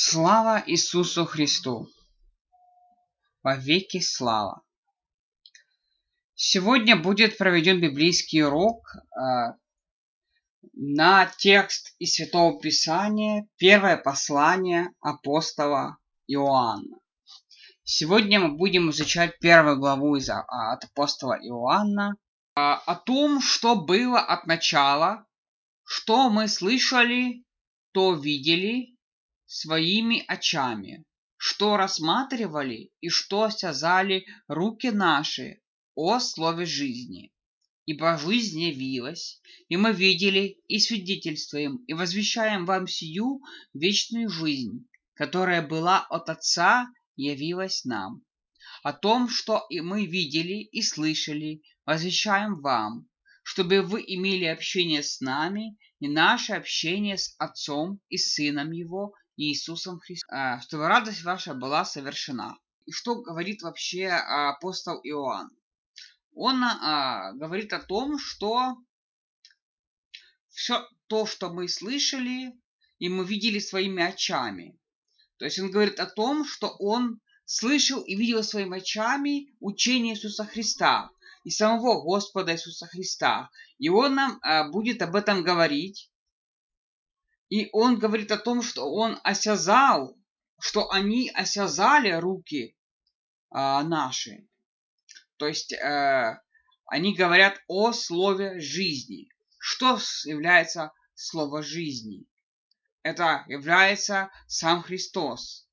Слава Иисусу Христу! Во веки слава! Сегодня будет проведен библейский урок на текст из Святого Писания, первое послание апостола Иоанна. Сегодня мы будем изучать первую главу от апостола Иоанна, о том, что было от начала, что мы слышали, то видели своими очами, что рассматривали и что созали руки наши о слове жизни. Ибо жизнь явилась, и мы видели, и свидетельствуем, и возвещаем вам сию вечную жизнь, которая была от Отца, явилась нам. О том, что и мы видели и слышали, возвещаем вам, чтобы вы имели общение с нами, и наше общение с Отцом и Сыном Его, Иисусом Христом, чтобы радость ваша была совершена. И что говорит вообще апостол Иоанн? Он говорит о том, что все то, что мы слышали, и мы видели своими очами. То есть он говорит о том, что он слышал и видел своими очами учение Иисуса Христа и самого Господа Иисуса Христа. И он нам будет об этом говорить. И он говорит о том, что он осязал, что они осязали руки наши. То есть они говорят о слове жизни. Что является слово жизни? Это является сам Христос,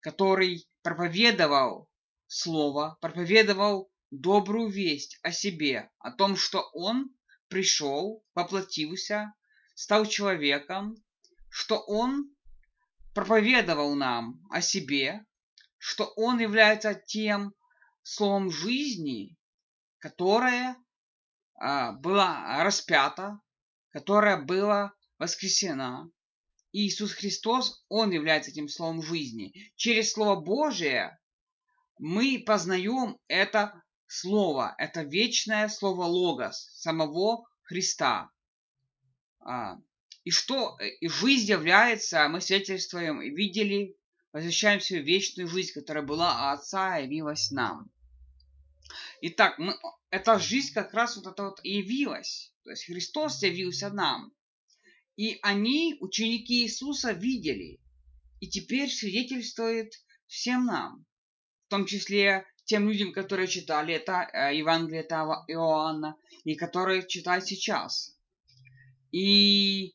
который проповедовал слово, проповедовал добрую весть о себе, о том, что он пришел, воплотился, стал человеком, что он проповедовал нам о себе, что он является тем словом жизни, которое было распято, которое было воскресено. И Иисус Христос, Он является этим словом жизни. Через Слово Божие мы познаем это Слово, это вечное Слово Логос, самого Христа. И что и жизнь является, мы свидетельствуем и видели, возвещаем всю вечную жизнь, которая была от Отца и явилась нам. Итак, эта жизнь как раз вот эта вот и явилась. То есть Христос явился нам. И они, ученики Иисуса, видели, и теперь свидетельствует всем нам, в том числе тем людям, которые читали это Евангелие от Иоанна, и которые читают сейчас. И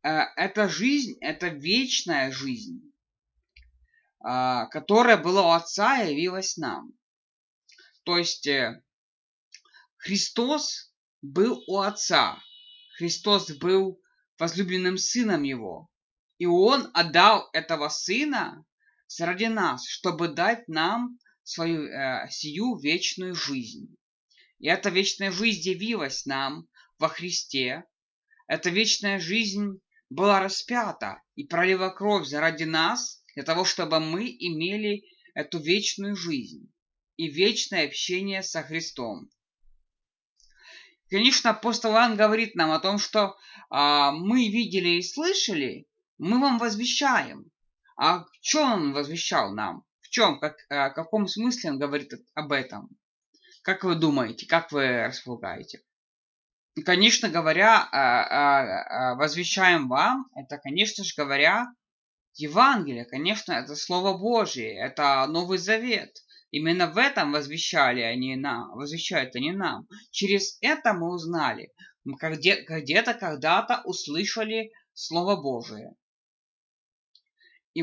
эта жизнь, это вечная жизнь, которая была у Отца и явилась нам. То есть Христос был у Отца, Христос был возлюбленным сыном его. И он отдал этого сына ради нас, чтобы дать нам свою сию вечную жизнь. И эта вечная жизнь явилась нам во Христе. Эта вечная жизнь была распята и пролила кровь заради нас, для того, чтобы мы имели эту вечную жизнь и вечное общение со Христом. Конечно, апостол Иоанн говорит нам о том, что мы видели и слышали, мы вам возвещаем. А в чем он возвещал нам? В чем, в каком смысле он говорит об этом? Как вы думаете, как вы располагаете? И, конечно говоря, возвещаем вам, это, конечно же говоря, Евангелие, конечно, это Слово Божие, это Новый Завет. Именно в этом возвещают они нам. Через это мы узнали. Мы где-то, когда-то услышали Слово Божие. И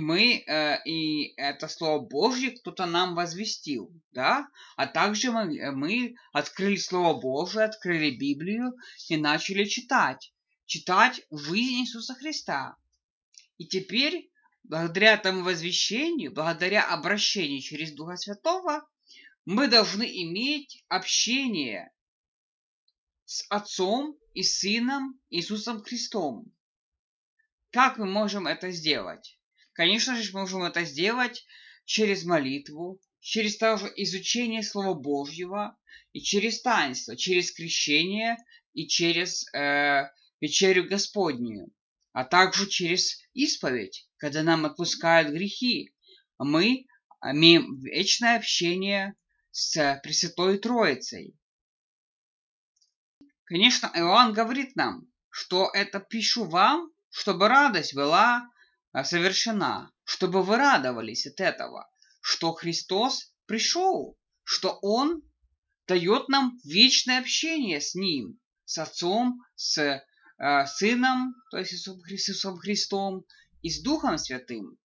это Слово Божье кто-то нам возвестил. Да? А также мы открыли Слово Божие, открыли Библию и начали читать. Читать жизнь Иисуса Христа. И теперь, благодаря этому возвещению, благодаря обращению через Духа Святого, мы должны иметь общение с Отцом и Сыном Иисусом Христом. Как мы можем это сделать? Конечно же, мы можем это сделать через молитву, через также изучение Слова Божьего и через таинство, через крещение и через вечерю Господнюю, а также через исповедь. когда нам отпускают грехи, мы имеем вечное общение с Пресвятой Троицей. Конечно, Иоанн говорит нам, что это пишу вам, чтобы радость была совершена, чтобы вы радовались от этого, что Христос пришел, что Он дает нам вечное общение с Ним, с Отцом, с Сыном, то есть Иисусом Христом, и с Духом Святым.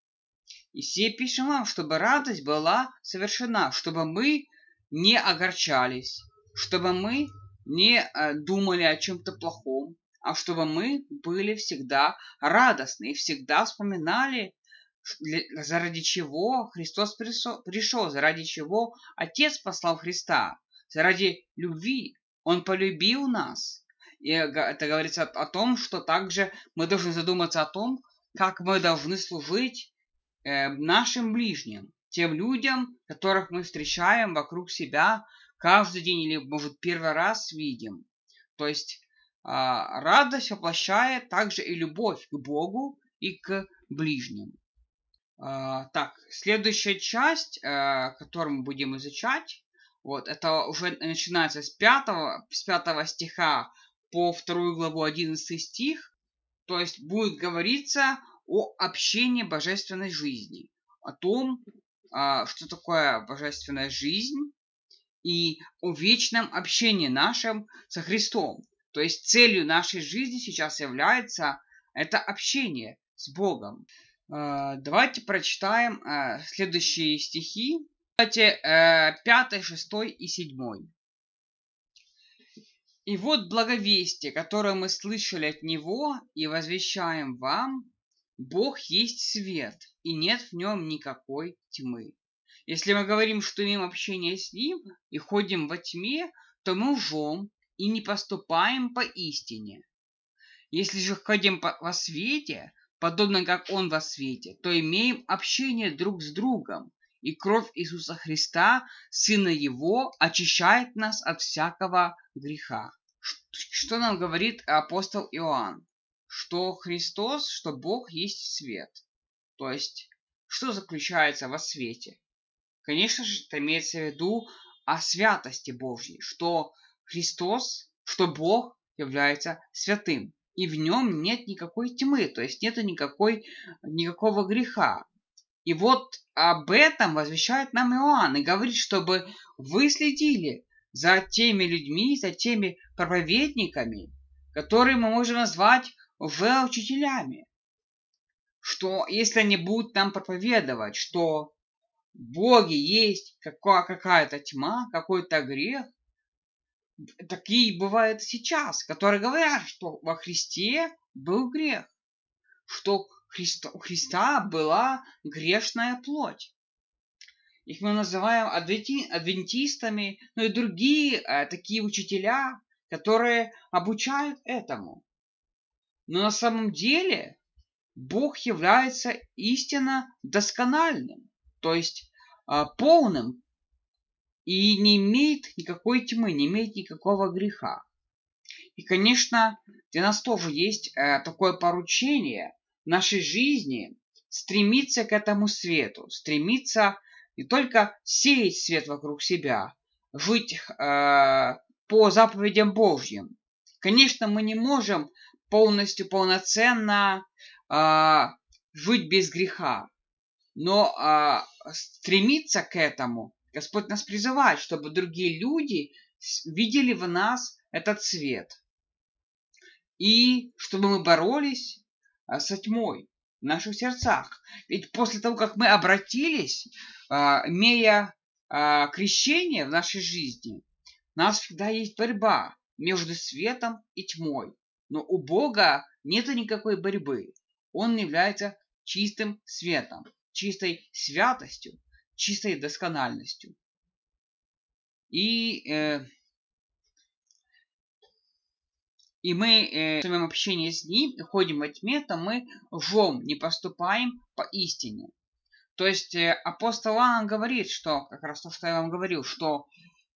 И все пишем вам, чтобы радость была совершена, чтобы мы не огорчались, чтобы мы не думали о чем-то плохом, а чтобы мы были всегда радостны и всегда вспоминали, заради чего Христос пришел, заради чего Отец послал Христа, заради любви. Он полюбил нас. И это говорится о том, что также мы должны задуматься о том, как мы должны служить нашим ближним, тем людям, которых мы встречаем вокруг себя каждый день или, может, первый раз видим. То есть радость воплощает также и любовь к Богу и к ближним. Так, следующая часть, которую мы будем изучать, вот, это уже начинается с 5 стиха по 2 главу 11 стих. То есть будет говориться о общении божественной жизни, о том, что такое божественная жизнь, и о вечном общении нашем со Христом. То есть целью нашей жизни сейчас является это общение с Богом. Давайте прочитаем следующие стихи. 5, 6 и 7. «И вот благовестие, которое мы слышали от Него и возвещаем вам, Бог есть свет, и нет в Нем никакой тьмы. Если мы говорим, что имеем общение с Ним и ходим во тьме, то мы лжем и не поступаем по истине. Если же ходим во свете, подобно как Он во свете, то имеем общение друг с другом, и кровь Иисуса Христа, Сына Его, очищает нас от всякого греха». Что нам говорит апостол Иоанн? Что Христос, что Бог есть свет. То есть, что заключается во свете? Конечно же, это имеется в виду о святости Божьей, что Христос, что Бог является святым, и в Нем нет никакой тьмы, то есть нет никакого греха. И вот об этом возвещает нам Иоанн и говорит, чтобы вы следили за теми людьми, за теми проповедниками, которые мы можем назвать уже учителями. Что если они будут нам проповедовать, что в Боге есть какая-то тьма, какой-то грех, такие бывают сейчас, которые говорят, что во Христе был грех, что у Христа была грешная плоть. Их мы называем адвентистами, но и другие такие учителя, которые обучают этому. Но на самом деле Бог является истинно доскональным, то есть полным, и не имеет никакой тьмы, не имеет никакого греха. И, конечно, для нас тоже есть такое поручение в нашей жизни стремиться к этому свету, стремиться не только сеять свет вокруг себя, жить по заповедям Божьим. Конечно, мы не можем полноценно жить без греха, но стремиться к этому Господь нас призывает, чтобы другие люди видели в нас этот свет, и чтобы мы боролись со тьмой в наших сердцах. Ведь после того, как мы обратились, имея крещение в нашей жизни, у нас всегда есть борьба между светом и тьмой. Но у Бога нет никакой борьбы. Он является чистым светом, чистой святостью, чистой доскональностью. И мы имеем общение с Ним, и ходим во тьме, то мы лжем, не поступаем по истине. То есть апостол Иоанн говорит, что, как раз то, что я вам говорил, что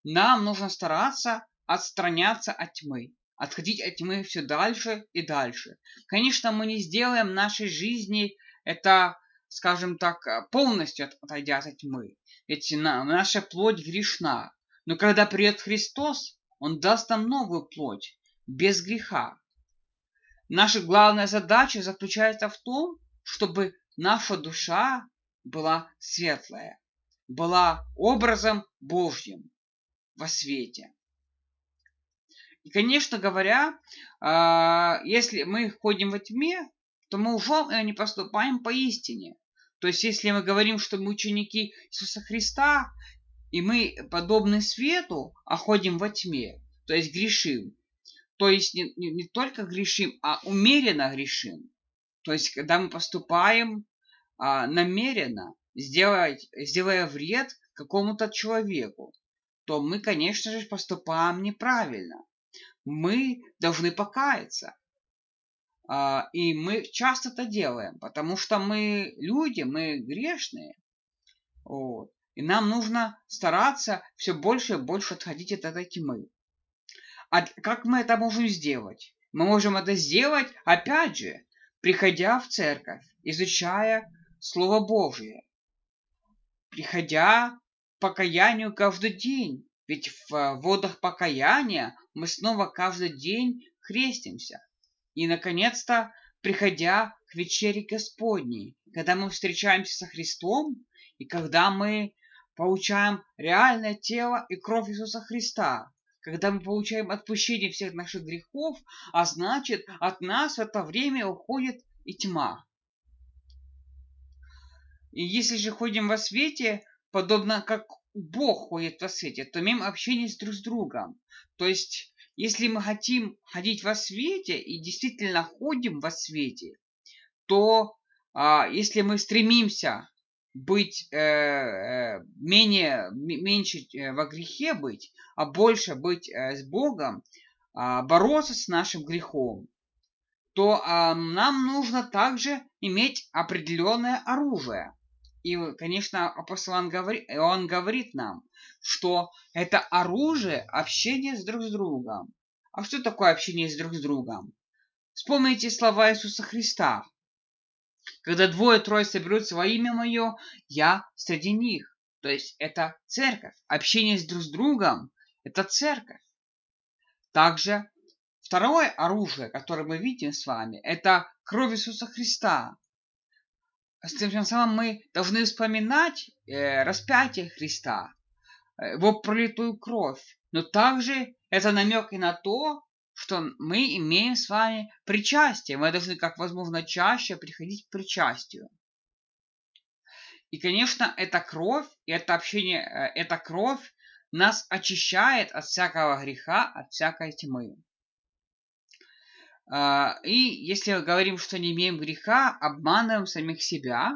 нам нужно стараться отстраняться от тьмы, отходить от тьмы все дальше и дальше. Конечно, мы не сделаем нашей жизни Это, скажем так, полностью отойдя от тьмы. Ведь наша плоть грешна. Но когда придет Христос, Он даст нам новую плоть, без греха. Наша главная задача заключается в том, чтобы наша душа была светлая, была образом Божьим во свете. И, конечно говоря, если мы ходим во тьме, то мы уже не поступаем поистине. То есть, если мы говорим, что мы ученики Иисуса Христа, и мы подобны свету, а ходим во тьме, то есть грешим. То есть не только грешим, а умеренно грешим. То есть, когда мы поступаем намеренно, сделая вред какому-то человеку, то мы, конечно же, поступаем неправильно. Мы должны покаяться. И мы часто это делаем, потому что мы люди, мы грешные. Вот. И нам нужно стараться все больше и больше отходить от этой тьмы. А как мы это можем сделать? Мы можем это сделать, опять же, приходя в церковь, изучая Слово Божие, приходя к покаянию каждый день. Ведь в водах покаяния мы снова каждый день крестимся. И, наконец-то, приходя к вечере Господней, когда мы встречаемся со Христом, и когда мы получаем реальное тело и кровь Иисуса Христа, когда мы получаем отпущение всех наших грехов, а значит, от нас в это время уходит и тьма. И если же ходим во свете, подобно как Бог ходит во свете, то имеем общение друг с другом. То есть, если мы хотим ходить во свете и действительно ходим во свете, то если мы стремимся быть меньше во грехе быть, а больше быть с Богом, бороться с нашим грехом, то нам нужно также иметь определенное оружие. И, конечно, апостол Иоанн говорит нам, что это оружие общения с друг с другом. А что такое общение с друг с другом? Вспомните слова Иисуса Христа. Когда двое-трое соберутся во имя Мое, Я среди них. То есть это церковь. Общение с друг с другом – это церковь. Также второе оружие, которое мы видим с вами, это кровь Иисуса Христа. Тем самым мы должны вспоминать распятие Христа, Его пролитую кровь. Но также это намек и на то, что мы имеем с вами причастие. Мы должны, как возможно, чаще приходить к причастию. И, конечно, эта кровь, это общение, эта кровь нас очищает от всякого греха, от всякой тьмы. И если мы говорим, что не имеем греха, обманываем самих себя,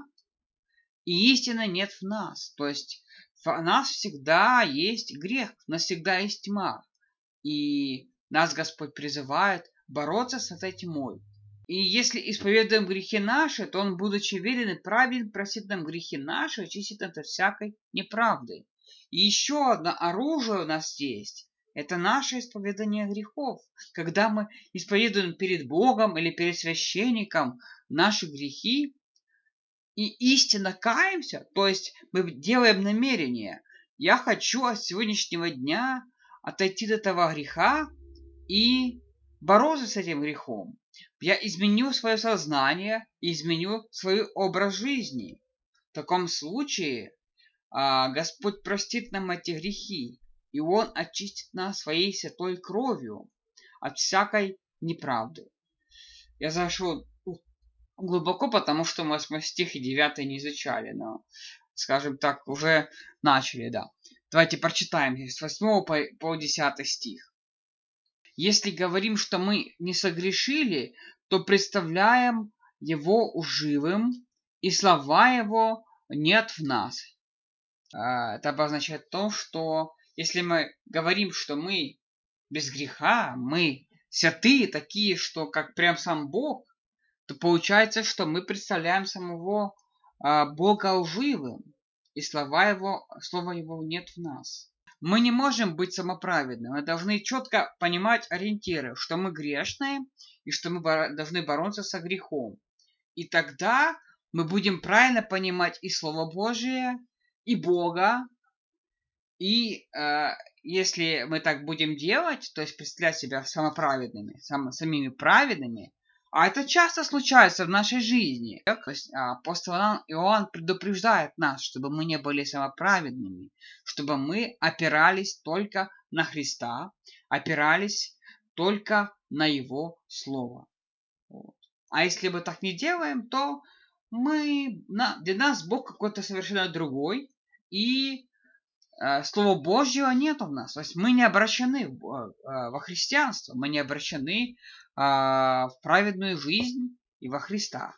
и истины нет в нас. То есть в нас всегда есть грех, у нас всегда есть тьма. И нас Господь призывает бороться с этой тьмой. И если исповедуем грехи наши, то Он, будучи верен и праведен, простит нам грехи наши, очистит нас от всякой неправды. И еще одно оружие у нас есть. Это наше исповедание грехов. Когда мы исповедуем перед Богом или перед священником наши грехи и истинно каемся, то есть мы делаем намерение. Я хочу от сегодняшнего дня отойти от этого греха и бороться с этим грехом. Я изменю свое сознание, изменю свой образ жизни. В таком случае Господь простит нам эти грехи. И Он очистит нас Своей святой кровью от всякой неправды. Я зашел глубоко, потому что мы 8 стих и 9 не изучали, но, скажем так, уже начали, да. Давайте прочитаем с 8 по 10 стих. Если говорим, что мы не согрешили, то представляем Его живым, и слова Его нет в нас. Это обозначает то, что если мы говорим, что мы без греха, мы святые такие, что как прям сам Бог, то получается, что мы представляем самого Бога живым, и слова Его нет в нас. Мы не можем быть самоправедны, мы должны четко понимать ориентиры, что мы грешные и что мы должны бороться со грехом. И тогда мы будем правильно понимать и Слово Божие, и Бога. И если мы так будем делать, то есть представлять себя самоправедными, самими праведными, а это часто случается в нашей жизни. То есть апостол Иоанн предупреждает нас, чтобы мы не были самоправедными, чтобы мы опирались только на Христа, опирались только на Его Слово. Вот. А если мы так не делаем, то для нас Бог какой-то совершенно другой, и Слово Божьего нет в нас. То есть мы не обращены во христианство, мы не обращены в праведную жизнь и во Христа.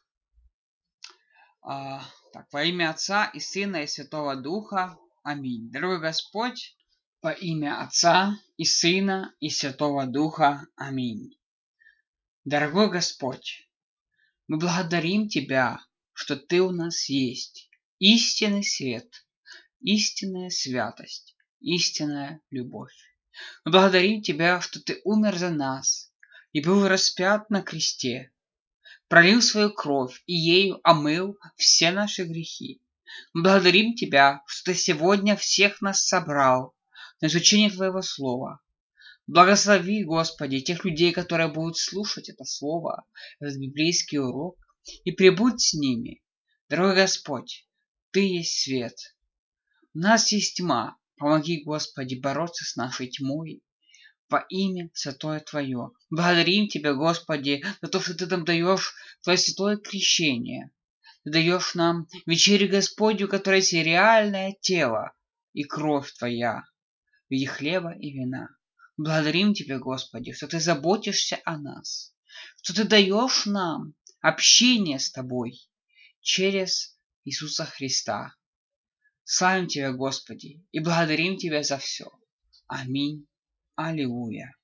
Так, во имя Отца и Сына и Святого Духа. Аминь. Дорогой Господь, во имя Отца и Сына и Святого Духа. Аминь. Дорогой Господь, мы благодарим Тебя, что Ты у нас есть. Истинный свет, истинная святость, истинная любовь. Мы благодарим Тебя, что Ты умер за нас и был распят на кресте, пролил свою кровь и ею омыл все наши грехи. Мы благодарим Тебя, что Ты сегодня всех нас собрал на изучение Твоего Слова. Благослови, Господи, тех людей, которые будут слушать это Слово, этот библейский урок, и прибудь с ними. Дорогой Господь, Ты есть свет. У нас есть тьма. Помоги, Господи, бороться с нашей тьмой во имя Святое Твое. Благодарим Тебя, Господи, за то, что Ты нам даешь Твое святое крещение. Ты даешь нам вечерю Господню, которая есть реальное тело и кровь Твоя в виде хлеба и вина. Благодарим Тебя, Господи, что Ты заботишься о нас, что Ты даешь нам общение с Тобой через Иисуса Христа. Славим Тебя, Господи, и благодарим Тебя за все. Аминь. Аллилуйя.